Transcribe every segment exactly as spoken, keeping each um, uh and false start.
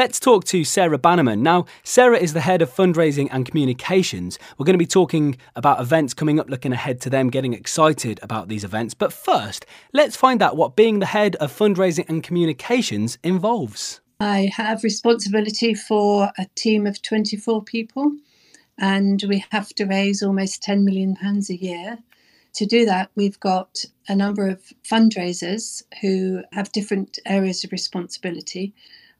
Let's talk to Sarah Bannerman. Now, Sarah is the head of fundraising and communications. We're going to be talking about events coming up, looking ahead to them, getting excited about these events. But first, let's find out what being the head of fundraising and communications involves. I have responsibility for a team of twenty-four people, and we have to raise almost ten million pounds a year. To do that, we've got a number of fundraisers who have different areas of responsibility.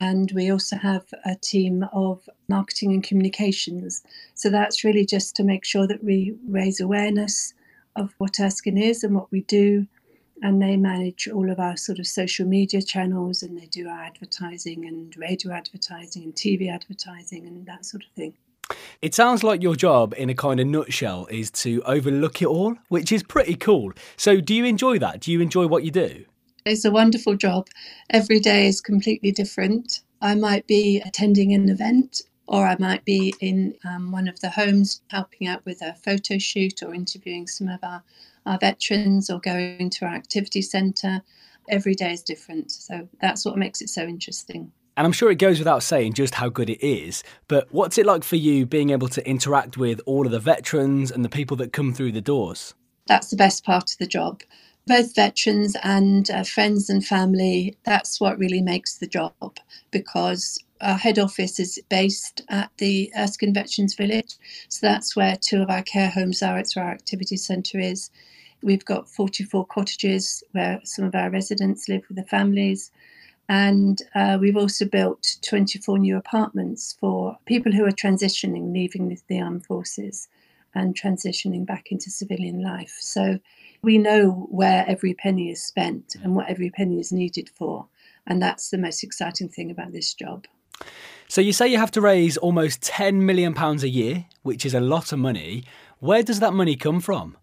And we also have a team of marketing and communications. So that's really just to make sure that we raise awareness of what Erskine is and what we do. And they manage all of our sort of social media channels, and they do our advertising and radio advertising and T V advertising and that sort of thing. It sounds like your job in a kind of nutshell is to overlook it all, which is pretty cool. So do you enjoy that? Do you enjoy what you do? It's a wonderful job. Every day is completely different. I might be attending an event, or I might be in um, one of the homes helping out with a photo shoot, or interviewing some of our, our veterans, or going to our activity centre. Every day is different. So that's what makes it so interesting. And I'm sure it goes without saying just how good it is, but what's it like for you being able to interact with all of the veterans and the people that come through the doors? That's the best part of the job. Both veterans and uh, friends and family, that's what really makes the job, because our head office is based at the Erskine Veterans Village. So that's where two of our care homes are. It's where our activity centre is. We've got forty-four cottages where some of our residents live with their families. And uh, we've also built twenty-four new apartments for people who are transitioning, leaving the armed forces and transitioning back into civilian life. So we know where every penny is spent and what every penny is needed for. And that's the most exciting thing about this job. So you say you have to raise almost ten million pounds a year, which is a lot of money. Where does that money come from?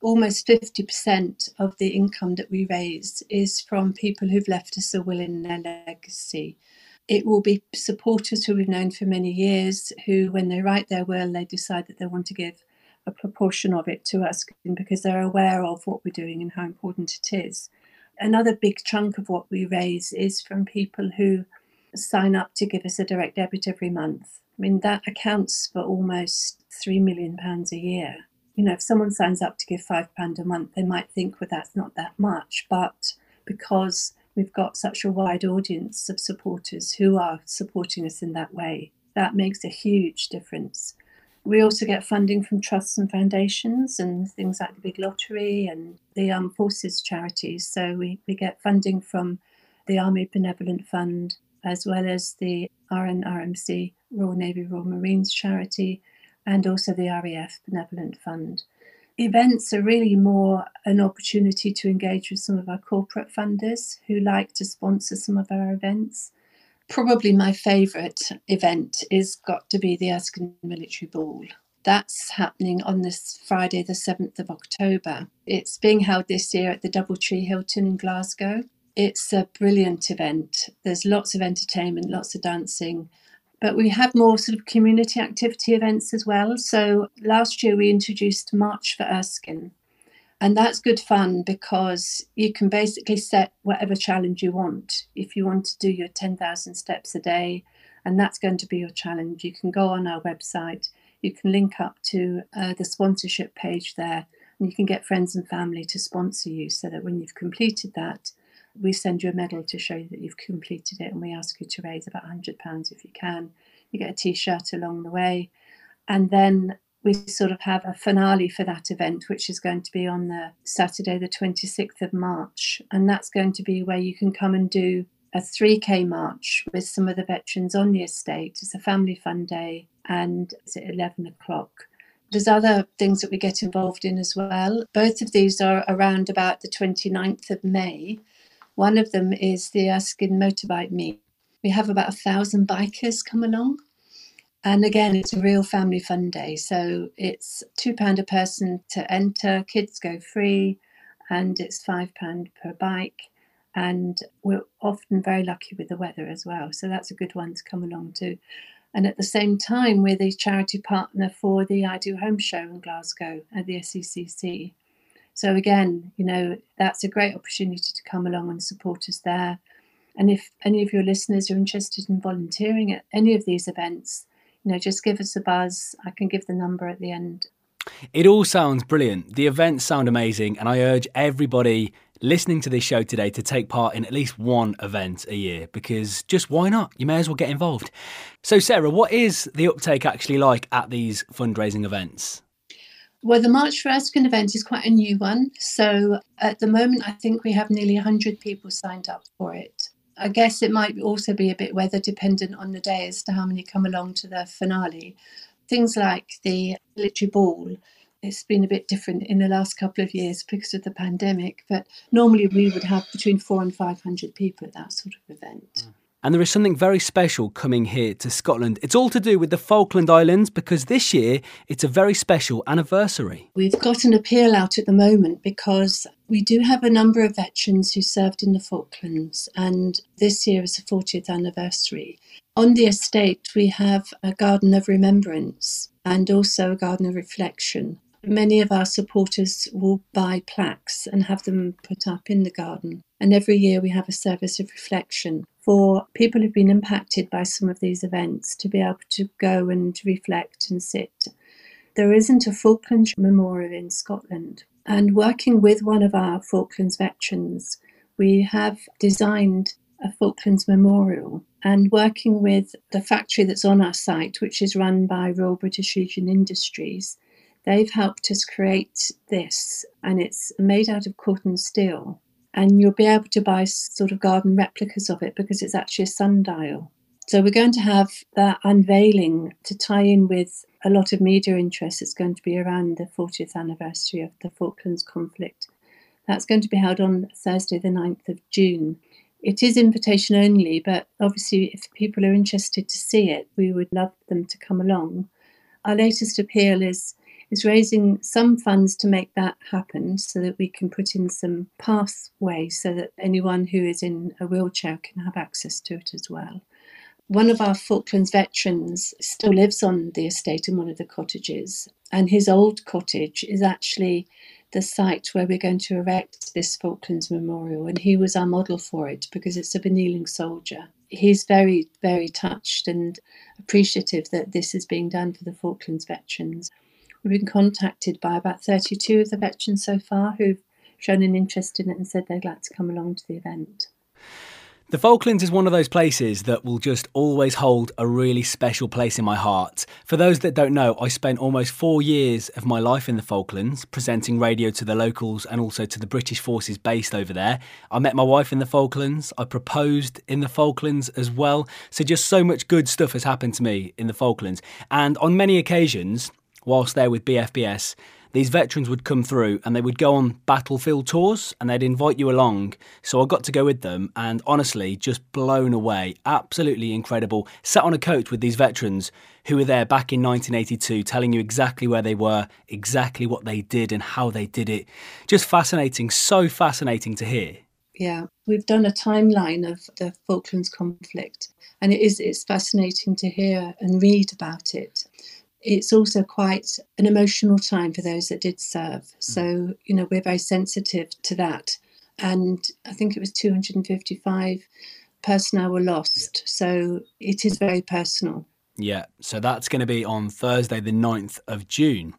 Almost fifty percent of the income that we raise is from people who've left us a will in their legacy. It will be supporters who we've known for many years who, when they write their will, they decide that they want to give a proportion of it to us because they're aware of what we're doing and how important it is. Another big chunk of what we raise is from people who sign up to give us a direct debit every month. I mean, that accounts for almost three million pounds a year. You know, if someone signs up to give five pounds a month, they might think, well, that's not that much. But because we've got such a wide audience of supporters who are supporting us in that way, that makes a huge difference. We also get funding from trusts and foundations and things like the Big Lottery and the Armed Forces charities. So we, we get funding from the Army Benevolent Fund, as well as the R N R M C, Royal Navy, Royal Marines charity, and also the R A F Benevolent Fund. Events are really more an opportunity to engage with some of our corporate funders who like to sponsor some of our events. Probably my favourite event is got to be the Erskine Military Ball. That's happening on this Friday, the seventh of October. It's being held this year at the Doubletree Hilton in Glasgow. It's a brilliant event. There's lots of entertainment, lots of dancing. But we have more sort of community activity events as well. So last year we introduced March for Erskine. And that's good fun because you can basically set whatever challenge you want. If you want to do your ten thousand steps a day, and that's going to be your challenge, you can go on our website. You can link up to uh, the sponsorship page there, and you can get friends and family to sponsor you so that when you've completed that, we send you a medal to show you that you've completed it, and we ask you to raise about one hundred pounds if you can. You get a T-shirt along the way. And then we sort of have a finale for that event, which is going to be on the Saturday, the twenty-sixth of March. And that's going to be where you can come and do a three K march with some of the veterans on the estate. It's a family fun day, and it's at eleven o'clock. There's other things that we get involved in as well. Both of these are around about the twenty-ninth of May. One of them is the Erskine Motorbike Meet. We have about a thousand bikers come along. And again, it's a real family fun day. So it's two pounds a person to enter, kids go free, and it's five pounds per bike. And we're often very lucky with the weather as well. So that's a good one to come along to. And at the same time, we're the charity partner for the I Do Home Show in Glasgow at the S E C C. So again, you know, that's a great opportunity to come along and support us there. And if any of your listeners are interested in volunteering at any of these events, you know, just give us a buzz. I can give the number at the end. It all sounds brilliant. The events sound amazing, and I urge everybody listening to this show today to take part in at least one event a year, because just why not? You may as well get involved. So Sarah, what is the uptake actually like at these fundraising events? Well, the March for Erskine event is quite a new one. So at the moment, I think we have nearly one hundred people signed up for it. I guess it might also be a bit weather dependent on the day as to how many come along to the finale. Things like the military ball, it's been a bit different in the last couple of years because of the pandemic, but normally we would have between four and five hundred people at that sort of event. And there is something very special coming here to Scotland. It's all to do with the Falkland Islands, because this year it's a very special anniversary. We've got an appeal out at the moment because we do have a number of veterans who served in the Falklands, and this year is the fortieth anniversary. On the estate, we have a garden of remembrance and also a garden of reflection. Many of our supporters will buy plaques and have them put up in the garden. And every year we have a service of reflection for people who've been impacted by some of these events to be able to go and reflect and sit. There isn't a Falklands memorial in Scotland. And working with one of our Falklands veterans, we have designed a Falklands memorial, and working with the factory that's on our site, which is run by Royal British Legion Industries, they've helped us create this, and it's made out of cotton steel, and you'll be able to buy sort of garden replicas of it because it's actually a sundial. So we're going to have that unveiling to tie in with a lot of media interest that's going to be around the fortieth anniversary of the Falklands conflict. That's going to be held on Thursday the ninth of June. It is invitation only, but obviously if people are interested to see it, we would love them to come along. Our latest appeal is, is raising some funds to make that happen so that we can put in some pathways so that anyone who is in a wheelchair can have access to it as well. One of our Falklands veterans still lives on the estate in one of the cottages, and his old cottage is actually the site where we're going to erect this Falklands memorial, and he was our model for it because it's a kneeling soldier. He's very, very touched and appreciative that this is being done for the Falklands veterans. We've been contacted by about thirty-two of the veterans so far who've shown an interest in it and said they'd like to come along to the event. The Falklands is one of those places that will just always hold a really special place in my heart. For those that don't know, I spent almost four years of my life in the Falklands, presenting radio to the locals and also to the British forces based over there. I met my wife in the Falklands. I proposed in the Falklands as well. So just so much good stuff has happened to me in the Falklands. And on many occasions, whilst there with B F B S, these veterans would come through and they would go on battlefield tours and they'd invite you along. So I got to go with them, and honestly, just blown away. Absolutely incredible. Sat on a coach with these veterans who were there back in nineteen eighty-two, telling you exactly where they were, exactly what they did and how they did it. Just fascinating. So fascinating to hear. Yeah, we've done a timeline of the Falklands conflict, and it is, it's fascinating to hear and read about it. It's also quite an emotional time for those that did serve. So, you know, we're very sensitive to that. And I think it was two hundred fifty-five personnel were lost. So it is very personal. Yeah, so that's going to be on Thursday, the ninth of June.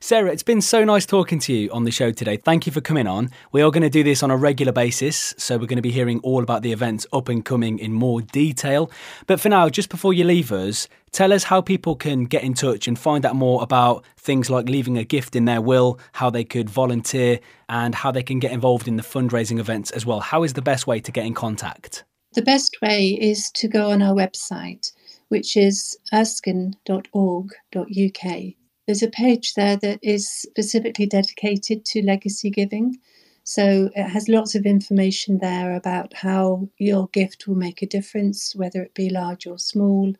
Sarah, it's been so nice talking to you on the show today. Thank you for coming on. We are going to do this on a regular basis, so we're going to be hearing all about the events up and coming in more detail. But for now, just before you leave us, tell us how people can get in touch and find out more about things like leaving a gift in their will, how they could volunteer, and how they can get involved in the fundraising events as well. How is the best way to get in contact? The best way is to go on our website, which is erskine dot org dot U K. There's a page there that is specifically dedicated to legacy giving. So it has lots of information there about how your gift will make a difference, whether it be large or small.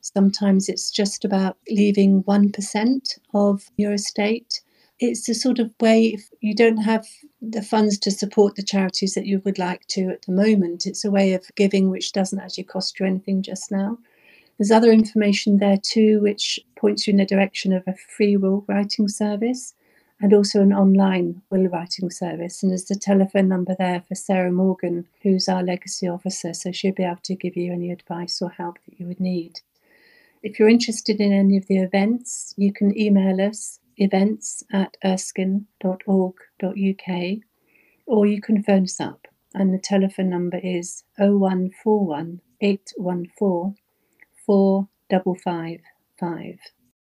Sometimes it's just about leaving one percent of your estate. It's a sort of way, if you don't have the funds to support the charities that you would like to at the moment, it's a way of giving which doesn't actually cost you anything just now. There's other information there too, which points you in the direction of a free will writing service and also an online will writing service. And there's the telephone number there for Sarah Morgan, who's our legacy officer, so she'll be able to give you any advice or help that you would need. If you're interested in any of the events, you can email us, events at erskine dot org dot U K, or you can phone us up, and the telephone number is oh one four one, eight one four, four five five five.